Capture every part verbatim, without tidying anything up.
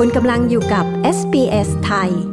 คุณกำลังอยู่กับ เอส บี เอส ไทยระบบส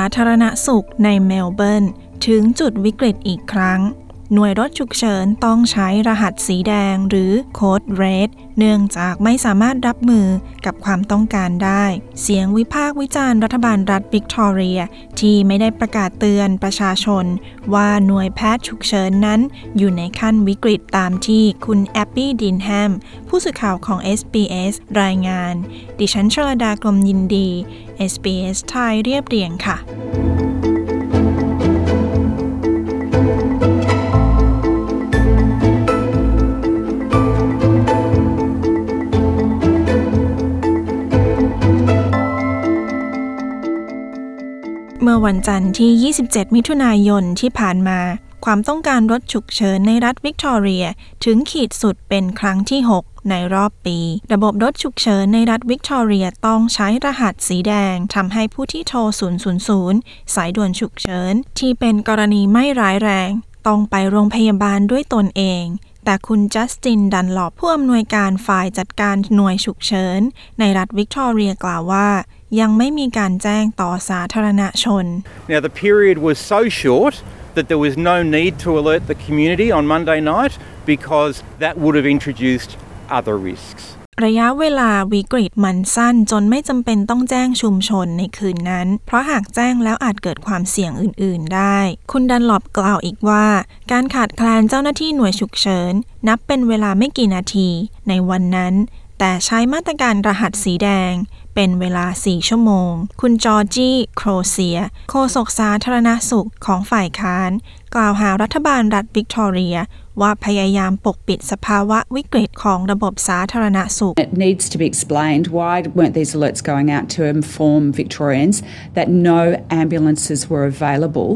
าธารณสุขในเมลเบิร์นถึงจุดวิกฤตอีกครั้งหน่วยรถฉุกเฉินต้องใช้รหัสสีแดงหรือโค้ดเรดเนื่องจากไม่สามารถรับมือกับความต้องการได้เสียงวิพากษ์วิจารณ์รัฐบาลรัฐวิกตอเรียที่ไม่ได้ประกาศเตือนประชาชนว่าหน่วยแพทย์ฉุกเฉินนั้นอยู่ในขั้นวิกฤตตามที่คุณ Abby Dinham ผู้สื่อข่าวของ เอส บี เอส รายงานดิฉันชลดากรมยินดี เอส บี เอส ไทยเรียบเรียงค่ะเมื่อวันจันทร์ที่ ยี่สิบเจ็ด มิถุนายนที่ผ่านมาความต้องการรถฉุกเฉินในรัฐวิกตอเรียถึงขีดสุดเป็นครั้งที่ หกในรอบปีระบบรถฉุกเฉินในรัฐวิกตอเรียต้องใช้รหัสสีแดงทำให้ผู้ที่โทร ศูนย์ ศูนย์ ศูนย์ สายด่วนฉุกเฉินที่เป็นกรณีไม่ร้ายแรงต้องไปโรงพยาบาลด้วยตนเองแต่คุณจัสตินดันหลอบผู้อำนวยการฝ่ายจัดการหน่วยฉุกเฉินในรัฐวิกตอเรียกล่าวว่ายังไม่มีการแจ้งต่อสาธารณชน Now the period was so short that there was no need to alert the community on Monday night because that would have introduced other risks ระยะเวลาวิกฤตมันสั้นจนไม่จำเป็นต้องแจ้งชุมชนในคืนนั้นเพราะหากแจ้งแล้วอาจเกิดความเสี่ยงอื่นๆได้คุณดันหลอบกล่าวอีกว่าการขาดแคลนเจ้าหน้าที่หน่วยฉุกเฉินนับเป็นเวลาไม่กี่นาทีในวันนั้นแต่ใช้มาตรการรหัสสีแดงเป็นเวลาสี่ชั่วโมงคุณจอร์จี้โครเซียโฆษกสาธารณสุขของฝ่ายค้านกล่าวหารัฐบาลรัฐวิกตอเรียว่าพยายามปกปิดสภาวะวิกฤตของระบบสาธารณสุข It needs to be explained why weren't these alerts going out to inform Victorians that no ambulances were available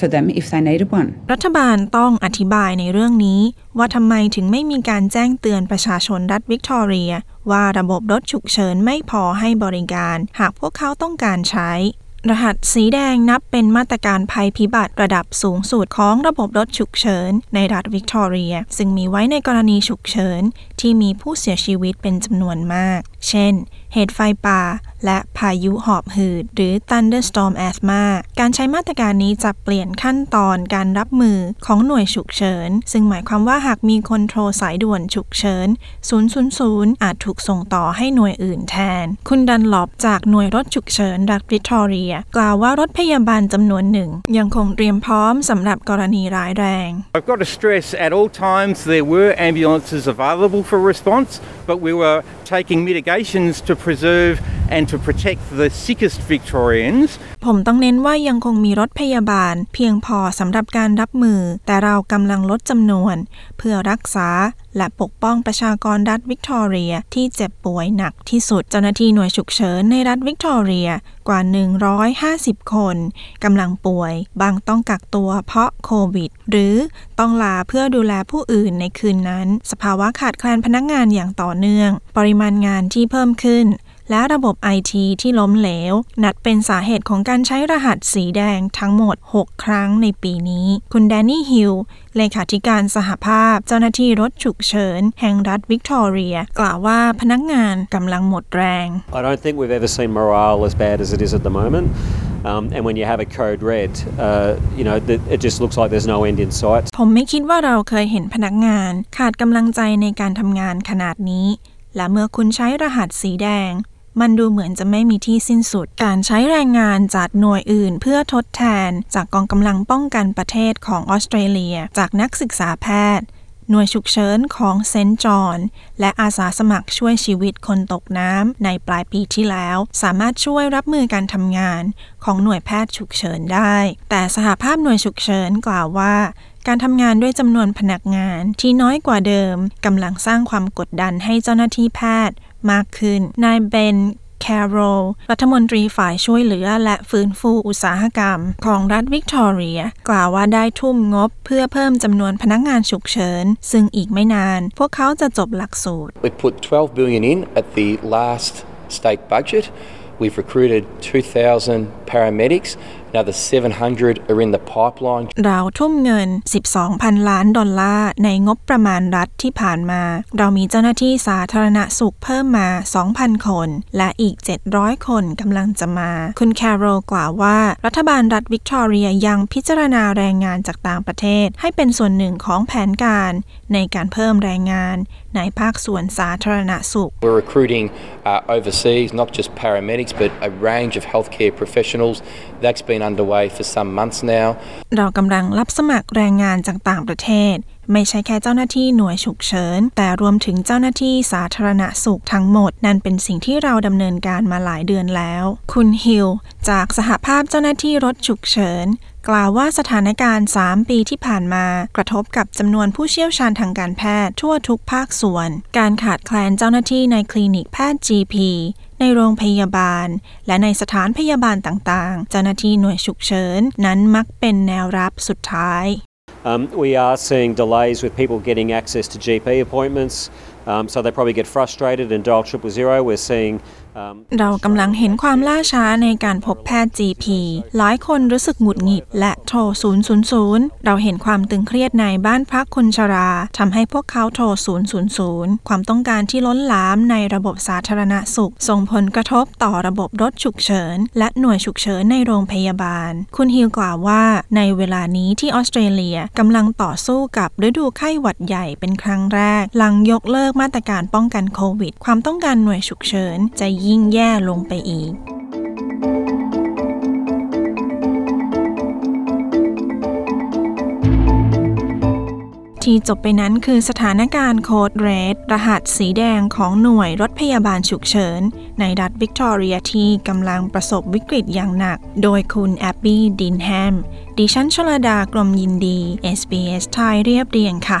for them if they needed one รัฐบาลต้องอธิบายในเรื่องนี้ว่าทำไมถึงไม่มีการแจ้งเตือนประชาชนรัฐวิกตอเรียว่าระบบรถฉุกเฉินไม่พอให้บริการหากพวกเขาต้องการใช้รหัสสีแดงนับเป็นมาตรการภัยพิบัติระดับสูงสุดของระบบรถฉุกเฉินในรัฐวิกตอเรียซึ่งมีไว้ในกรณีฉุกเฉินที่มีผู้เสียชีวิตเป็นจำนวนมากเช่นเหตุไฟป่าและพายุหอบหืดหรือ Thunderstorm Asthma การใช้มาตรการนี้จะเปลี่ยนขั้นตอนการรับมือของหน่วยฉุกเฉินซึ่งหมายความว่าหากมีคนโทรสายด่วนฉุกเฉิน ศูนย์ ศูนย์ ศูนย์ อาจถูกส่งต่อให้หน่วยอื่นแทนคุณดันหลอบจากหน่วยรถฉุกเฉินรัฐวิกตอเรียกล่าวว่ารถพยาบาลจำนวนหนึ่งยังคงเตรียมพร้อมสำหรับกรณีร้ายแรง I've got to stress at all times there were ambulances available for response but we were taking mitigations to preserve and to protect the sickest Victorians ผมต้องเน้นว่ายังคงมีรถพยาบาลเพียงพอสำหรับการรับมือแต่เรากำลังลดจำนวนเพื่อรักษาและปกป้องประชากรรัฐวิกตอเรียที่เจ็บป่วยหนักที่สุดเจ้าหน้าที่หน่วยฉุกเฉินในรัฐวิกตอเรียกว่าหนึ่งร้อยห้าสิบคนกำลังป่วยบางต้องกักตัวเพราะโควิดหรือต้องลาเพื่อดูแลผู้อื่นในคืนนั้นสภาวะขาดแคลนพนักงานอย่างต่อเนื่องปริมาณงานที่เพิ่มขึ้นและระบบ ไอ ที ที่ล้มเหลวนัดเป็นสาเหตุของการใช้รหัสสีแดงทั้งหมดหกครั้งในปีนี้คุณแดนนี่ฮิลเลขาธิการสหภาพเจ้าหน้าที่รถฉุกเฉินแห่งรัฐวิกตอเรียกล่าวว่าพนักงานกำลังหมดแรง I don't think we've ever seen morale as bad as it is at the moment um, and when you have a code red uh, you know it just looks like there's no end in sight ผมไม่คิดว่าเราเคยเห็นพนักงานขาดกำลังใจในการทำงานขนาดนี้และเมื่อคุณใช้รหัสสีแดงมันดูเหมือนจะไม่มีที่สิ้นสุดการใช้แรงงานจากหน่วยอื่นเพื่อทดแทนจากกองกำลังป้องกันประเทศของออสเตรเลียจากนักศึกษาแพทย์หน่วยฉุกเฉินของเซนต์จอห์นและอาสาสมัครช่วยชีวิตคนตกน้ำในปลายปีที่แล้วสามารถช่วยรับมือการทำงานของหน่วยแพทย์ฉุกเฉินได้แต่สหภาพหน่วยฉุกเฉินกล่าวว่าการทำงานด้วยจำนวนพนักงานที่น้อยกว่าเดิมกำลังสร้างความกดดันให้เจ้าหน้าที่แพทย์มากขึ้นนายเบนแคโรลรัฐมนตรีฝ่ายช่วยเหลือและฟื้นฟูอุตสาหกรรมของรัฐวิกตอเรียกล่าวว่าได้ทุ่มงบเพื่อเพิ่มจำนวนพนักงานฉุกเฉินซึ่งอีกไม่นานพวกเขาจะจบหลักสูตร We put twelve billion in at the last state budget. We've recruited two thousand paramedics. Another seven hundred are in the pipeline. เราทุ่มเงิน สิบสองพัน ล้านดอลลาร์ในงบประมาณรัฐที่ผ่านมาเรามีเจ้าหน้าที่สาธารณสุขเพิ่มมา สองพัน คนและอีกเจ็ดร้อยคนกำลังจะมาคุณแคโรลกล่าวว่ารัฐบาลรัฐวิกตอเรียยังพิจารณาแรงงานจากต่างประเทศให้เป็นส่วนหนึ่งของแผนการในการเพิ่มแรงงานในภาคส่วนสาธารณสุข We're recruiting uh, overseas, not just paramedics, but a range of healthcare professionals. That's been underway for some months now. เรากำลังรับสมัครแรงงานจากต่างประเทศไม่ใช่แค่เจ้าหน้าที่หน่วยฉุกเฉินแต่รวมถึงเจ้าหน้าที่สาธารณสุขทั้งหมดนั่นเป็นสิ่งที่เราดำเนินการมาหลายเดือนแล้วคุณฮิลจากสหภาพเจ้าหน้าที่รถฉุกเฉินกล่าวว่าสถานการณ์สามปีที่ผ่านมากระทบกับจำนวนผู้เชี่ยวชาญทางการแพทย์ทั่วทุกภาคส่วนการขาดแคลนเจ้าหน้าที่ในคลินิกแพทย์ จี พี ในโรงพยาบาลและในสถานพยาบาลต่างๆเจ้าหน้าที่หน่วยฉุกเฉินนั้นมักเป็นแนวรับสุดท้ายUm, we are seeing delays with people getting access to G P appointments, um, so they probably get frustrated and dial triple zero. We're seeing. เรากำลังเห็นความล่าช้าในการพบแพทย์ จี พี หลายคนรู้สึกหงุดหงิดและโทรศูนย์ศูนย์ศูนย์เราเห็นความตึงเครียดในบ้านพักคนชราทำให้พวกเขาโทรศูนย์ศูนย์ศูนย์ความต้องการที่ล้นหลามในระบบสาธารณสุขส่งผลกระทบต่อระบบรถฉุกเฉินและหน่วยฉุกเฉินในโรงพยาบาลคุณฮิลกล่าวว่าในเวลานี้ที่ออสเตรเลียกำลังต่อสู้กับฤดูไข้หวัดใหญ่เป็นครั้งแรกหลังยกเลิกมาตรการป้องกันโควิดความต้องการหน่วยฉุกเฉินจะยิ่งแย่ลงไปอีกที่จบไปนั้นคือสถานการณ์โคดเรดรหัสสีแดงของหน่วยรถพยาบาลฉุกเฉินในรัฐวิกตอเรียที่กำลังประสบวิกฤตอย่างหนักโดยคุณ Abby Dinham ดิฉันชลดากรมยินดี เอส บี เอส ไทยเรียบเรียงค่ะ